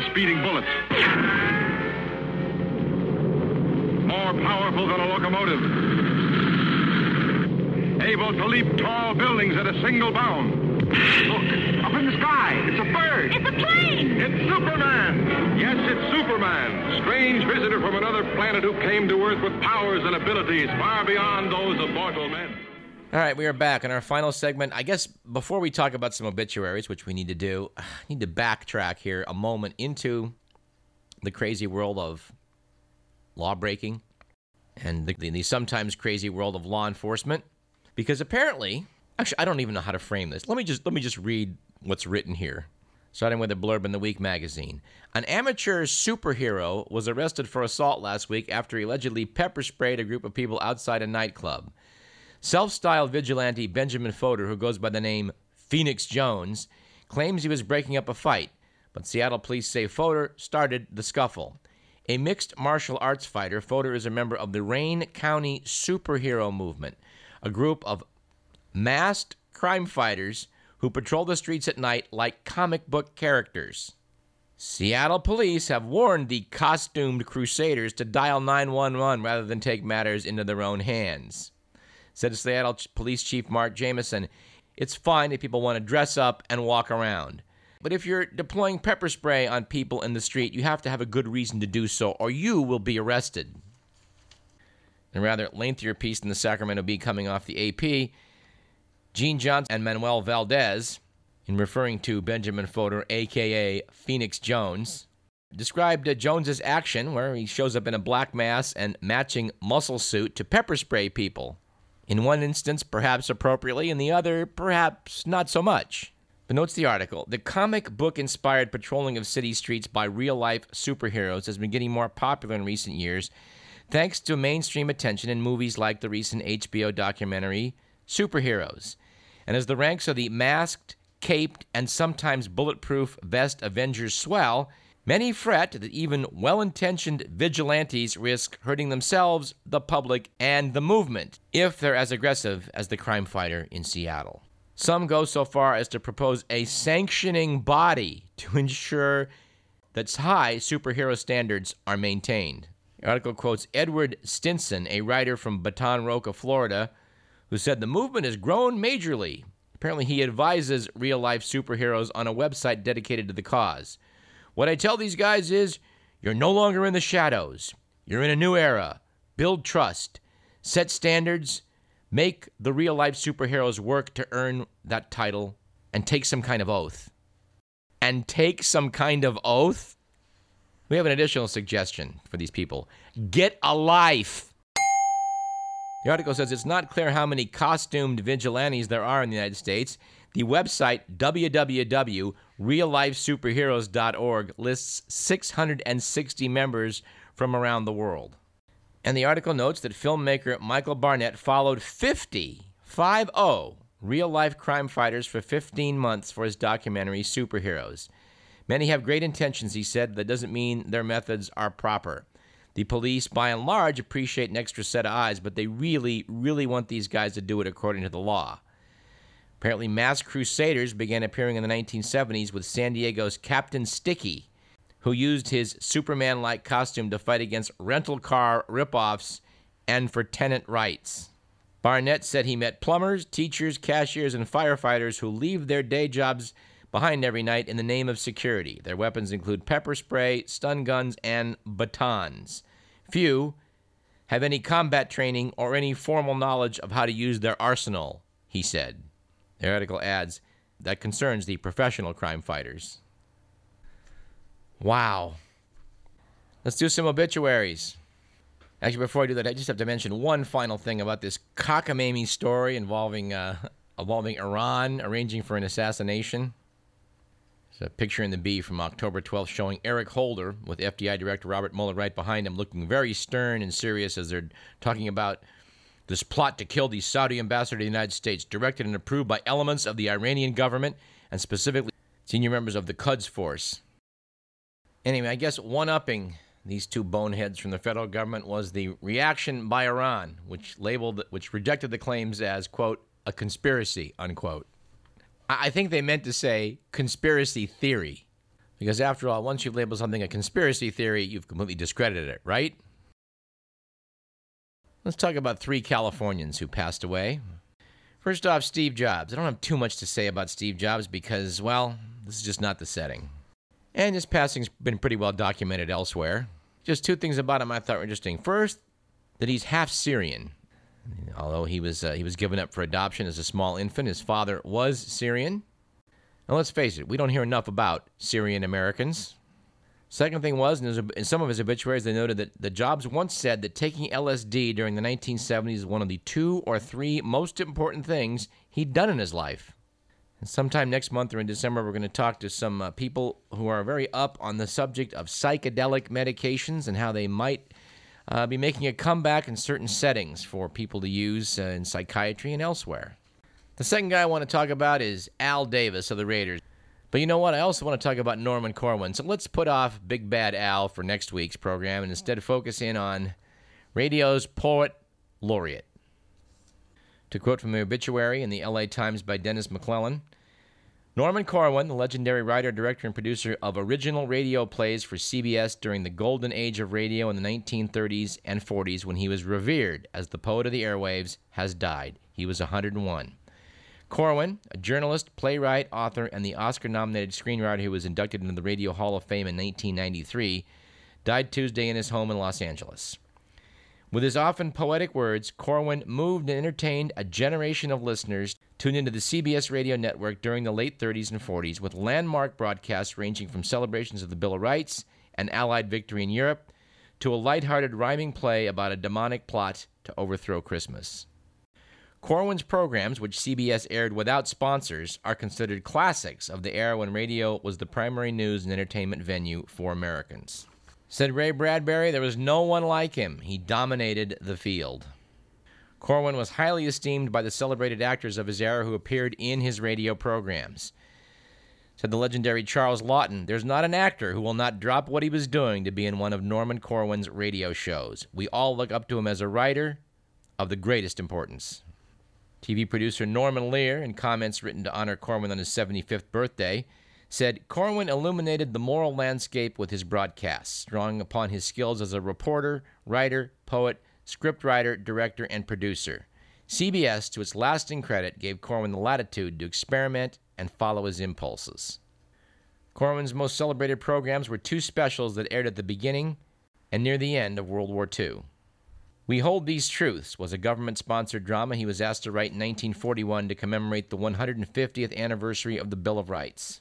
the speeding bullets. More powerful than a locomotive. Able to leap tall buildings at a single bound. Look, up in the sky, it's a bird. It's a plane. It's Superman. Yes, it's Superman, strange visitor from another planet who came to Earth with powers and abilities far beyond those of mortal men. All right, we are back in our final segment. I guess before we talk about some obituaries, which we need to do, I need to backtrack here a moment into the crazy world of lawbreaking and the sometimes crazy world of law enforcement, because apparently, actually, I don't even know how to frame this. Let me just read what's written here, starting with a blurb in the Week magazine. An amateur superhero was arrested for assault last week after he allegedly pepper sprayed a group of people outside a nightclub. Self-styled vigilante Benjamin Fodor, who goes by the name Phoenix Jones, claims he was breaking up a fight, but Seattle police say Fodor started the scuffle. A mixed martial arts fighter, Fodor is a member of the Rain County Superhero Movement, a group of masked crime fighters who patrol the streets at night like comic book characters. Seattle police have warned the costumed crusaders to dial 911 rather than take matters into their own hands. Said Seattle Police Chief Mark Jamison, it's fine if people want to dress up and walk around. But if you're deploying pepper spray on people in the street, you have to have a good reason to do so, or you will be arrested. In a rather lengthier piece in the Sacramento Bee coming off the AP, Gene Johnson and Manuel Valdez, in referring to Benjamin Fodor, a.k.a. Phoenix Jones, described Jones's action, where he shows up in a black mask and matching muscle suit to pepper spray people. In one instance, perhaps appropriately, in the other, perhaps not so much. But notes the article, the comic book-inspired patrolling of city streets by real-life superheroes has been getting more popular in recent years, thanks to mainstream attention in movies like the recent HBO documentary Superheroes. And as the ranks of the masked, caped, and sometimes bulletproof vest Avengers swell, many fret that even well-intentioned vigilantes risk hurting themselves, the public, and the movement if they're as aggressive as the crime fighter in Seattle. Some go so far as to propose a sanctioning body to ensure that high superhero standards are maintained. The article quotes Edward Stinson, a writer from Baton Rouge, Florida, who said the movement has grown majorly. Apparently he advises real-life superheroes on a website dedicated to the cause. What I tell these guys is, you're no longer in the shadows. You're in a new era. Build trust. Set standards. Make the real-life superheroes work to earn that title and take some kind of oath. And take some kind of oath? We have an additional suggestion for these people. Get a life. The article says it's not clear how many costumed vigilantes there are in the United States. The website www.reallifesuperheroes.org lists 660 members from around the world. And the article notes that filmmaker Michael Barnett followed 50 real-life crime fighters for 15 months for his documentary Superheroes. Many have great intentions, he said. That doesn't mean their methods are proper. The police, by and large, appreciate an extra set of eyes, but they really, really want these guys to do it according to the law. Apparently, mass crusaders began appearing in the 1970s with San Diego's Captain Sticky, who used his Superman-like costume to fight against rental car ripoffs and for tenant rights. Barnett said he met plumbers, teachers, cashiers, and firefighters who leave their day jobs behind every night in the name of security. Their weapons include pepper spray, stun guns, and batons. Few have any combat training or any formal knowledge of how to use their arsenal, he said. The article adds that concerns the professional crime fighters. Wow. Let's do some obituaries. Actually, before I do that, I just have to mention one final thing about this cockamamie story involving Iran arranging for an assassination. There's a picture in the Bee from October 12th showing Eric Holder with FBI Director Robert Mueller right behind him, looking very stern and serious as they're talking about this plot to kill the Saudi ambassador to the United States, directed and approved by elements of the Iranian government and specifically senior members of the Quds Force. Anyway, I guess one-upping these two boneheads from the federal government was the reaction by Iran, which rejected the claims as, quote, a conspiracy, unquote. I think they meant to say conspiracy theory. Because after all, once you've labeled something a conspiracy theory, you've completely discredited it, right? Let's talk about three Californians who passed away. First off, Steve Jobs. I don't have too much to say about Steve Jobs because, well, this is just not the setting. And his passing's been pretty well documented elsewhere. Just two things about him I thought were interesting. First, that he's half Syrian. Although he was given up for adoption as a small infant, his father was Syrian. Now let's face it, we don't hear enough about Syrian Americans. Second thing was, in some of his obituaries, they noted that Jobs once said that taking LSD during the 1970s is one of the 2 or 3 most important things he'd done in his life. And sometime next month or in December, we're going to talk to some people who are very up on the subject of psychedelic medications and how they might be making a comeback in certain settings for people to use in psychiatry and elsewhere. The second guy I want to talk about is Al Davis of the Raiders. But you know what? I also want to talk about Norman Corwin. So let's put off Big Bad Al for next week's program and instead focus in on radio's poet laureate. To quote from the obituary in the LA Times by Dennis McClellan, Norman Corwin, the legendary writer, director, and producer of original radio plays for CBS during the golden age of radio in the 1930s and 40s when he was revered as the poet of the airwaves, has died. He was 101. Corwin, a journalist, playwright, author, and the Oscar-nominated screenwriter who was inducted into the Radio Hall of Fame in 1993, died Tuesday in his home in Los Angeles. With his often poetic words, Corwin moved and entertained a generation of listeners tuned into the CBS radio network during the late 30s and 40s with landmark broadcasts ranging from celebrations of the Bill of Rights and Allied victory in Europe to a lighthearted rhyming play about a demonic plot to overthrow Christmas. Corwin's programs, which CBS aired without sponsors, are considered classics of the era when radio was the primary news and entertainment venue for Americans. Said Ray Bradbury, there was no one like him. He dominated the field. Corwin was highly esteemed by the celebrated actors of his era who appeared in his radio programs. Said the legendary Charles Laughton, there's not an actor who will not drop what he was doing to be in one of Norman Corwin's radio shows. We all look up to him as a writer of the greatest importance. TV producer Norman Lear, in comments written to honor Corwin on his 75th birthday, said, Corwin illuminated the moral landscape with his broadcasts, drawing upon his skills as a reporter, writer, poet, scriptwriter, director, and producer. CBS, to its lasting credit, gave Corwin the latitude to experiment and follow his impulses. Corwin's most celebrated programs were 2 specials that aired at the beginning and near the end of World War II. We Hold These Truths was a government-sponsored drama he was asked to write in 1941 to commemorate the 150th anniversary of the Bill of Rights.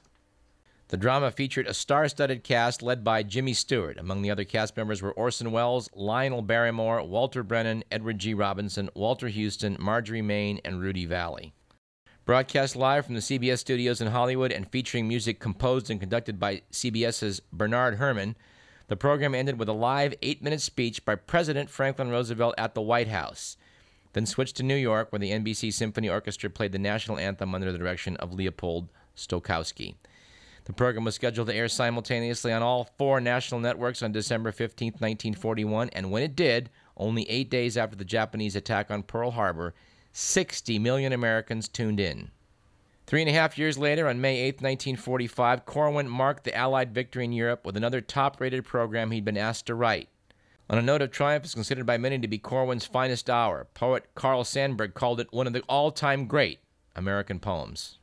The drama featured a star-studded cast led by Jimmy Stewart. Among the other cast members were Orson Welles, Lionel Barrymore, Walter Brennan, Edward G. Robinson, Walter Houston, Marjorie Main, and Rudy Vallee. Broadcast live from the CBS studios in Hollywood and featuring music composed and conducted by CBS's Bernard Herrmann, the program ended with a live 8-minute speech by President Franklin Roosevelt at the White House, then switched to New York, where the NBC Symphony Orchestra played the national anthem under the direction of Leopold Stokowski. The program was scheduled to air simultaneously on all 4 national networks on December 15, 1941, and when it did, only 8 days after the Japanese attack on Pearl Harbor, 60 million Americans tuned in. 3.5 years later, on May 8, 1945, Corwin marked the Allied victory in Europe with another top-rated program he'd been asked to write. On a note of triumph, it's considered by many to be Corwin's finest hour. Poet Carl Sandburg called it one of the all-time great American poems.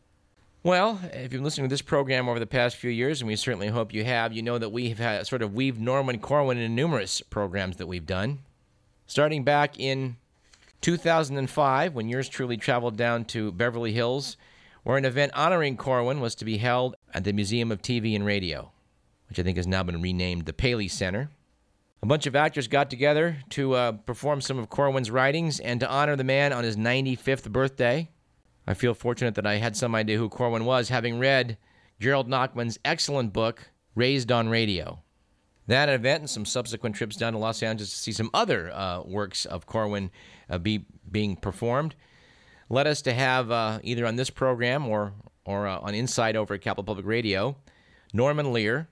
Well, if you've been listening to this program over the past few years, and we certainly hope you have, you know that we've sort of weaved Norman Corwin into numerous programs that we've done. Starting back in 2005, when yours truly traveled down to Beverly Hills, where an event honoring Corwin was to be held at the Museum of TV and Radio, which I think has now been renamed the Paley Center. A bunch of actors got together to perform some of Corwin's writings and to honor the man on his 95th birthday. I feel fortunate that I had some idea who Corwin was, having read Gerald Nachman's excellent book, Raised on Radio. That event and some subsequent trips down to Los Angeles to see some other works of Corwin being performed led us to have, either on this program or on Inside over at Capital Public Radio, Norman Lear,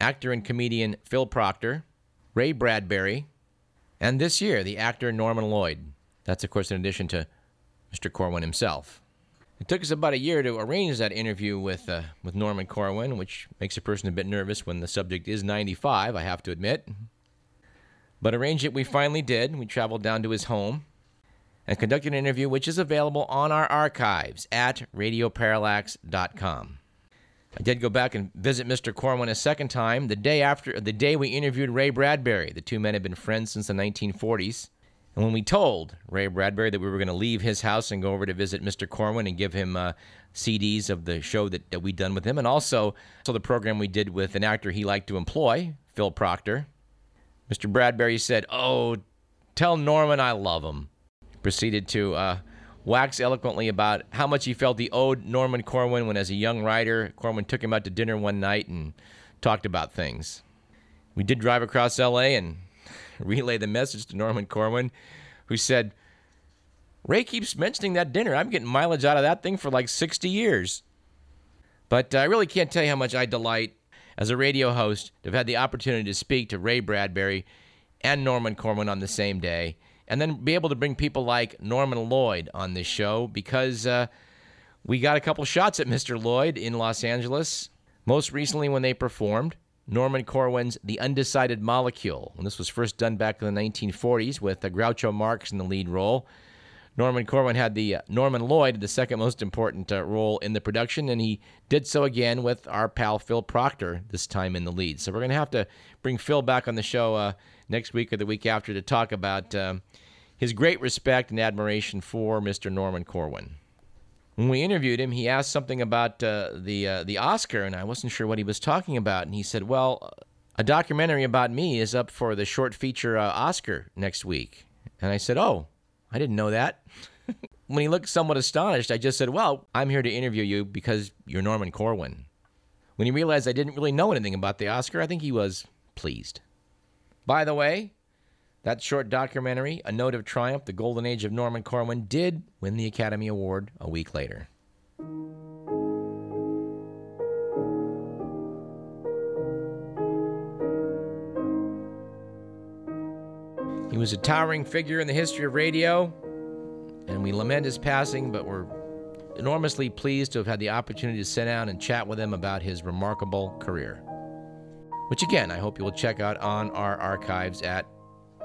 actor and comedian Phil Proctor, Ray Bradbury, and this year, the actor Norman Lloyd. That's, of course, in addition to Mr. Corwin himself. It took us about a year to arrange that interview with Norman Corwin, which makes a person a bit nervous when the subject is 95, I have to admit. But arrange it we finally did. We traveled down to his home and conducted an interview, which is available on our archives at radioparallax.com. I did go back and visit Mr. Corwin a second time, the day we interviewed Ray Bradbury. The two men had been friends since the 1940s. And when we told Ray Bradbury that we were going to leave his house and go over to visit Mr. Corwin and give him CDs of the show that we'd done with him, and also the program we did with an actor he liked to employ, Phil Proctor, Mr. Bradbury said, "Oh, tell Norman I love him." He proceeded to wax eloquently about how much he felt he owed Norman Corwin when, as a young writer, Corwin took him out to dinner one night and talked about things. We did drive across L.A. and relay the message to Norman Corwin, who said, "Ray keeps mentioning that dinner. I'm getting mileage out of that thing for like 60 years. But I really can't tell you how much I delight as a radio host to have had the opportunity to speak to Ray Bradbury and Norman Corwin on the same day, and then be able to bring people like Norman Lloyd on this show, because we got a couple shots at Mr. Lloyd in Los Angeles, most recently when they performed Norman Corwin's The Undecided Molecule. And this was first done back in the 1940s with Groucho Marx in the lead role. Norman Corwin had Norman Lloyd had the second most important role in the production, and he did so again with our pal Phil Proctor, this time in the lead. So we're going to have to bring Phil back on the show next week or the week after to talk about his great respect and admiration for Mr. Norman Corwin. When we interviewed him, he asked something about the Oscar, and I wasn't sure what he was talking about. And he said, "Well, a documentary about me is up for the short feature Oscar next week." And I said, "Oh, I didn't know that." When he looked somewhat astonished, I just said, "Well, I'm here to interview you because you're Norman Corwin." When he realized I didn't really know anything about the Oscar, I think he was pleased. By the way, that short documentary, A Note of Triumph, The Golden Age of Norman Corwin, did win the Academy Award a week later. He was a towering figure in the history of radio, and we lament his passing, but we're enormously pleased to have had the opportunity to sit down and chat with him about his remarkable career, which, again, I hope you will check out on our archives at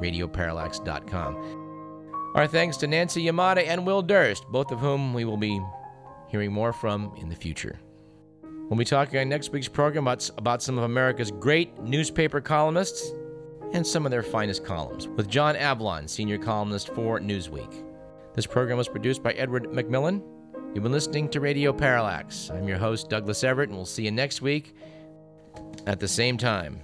radioparallax.com. Our thanks to Nancy Yamada and Will Durst, both of whom we will be hearing more from in the future. We'll be talking on next week's program about some of America's great newspaper columnists and some of their finest columns, with John Avlon, senior columnist for Newsweek. This program was produced by Edward McMillan. You've been listening to Radio Parallax. I'm your host, Douglas Everett, and we'll see you next week at the same time.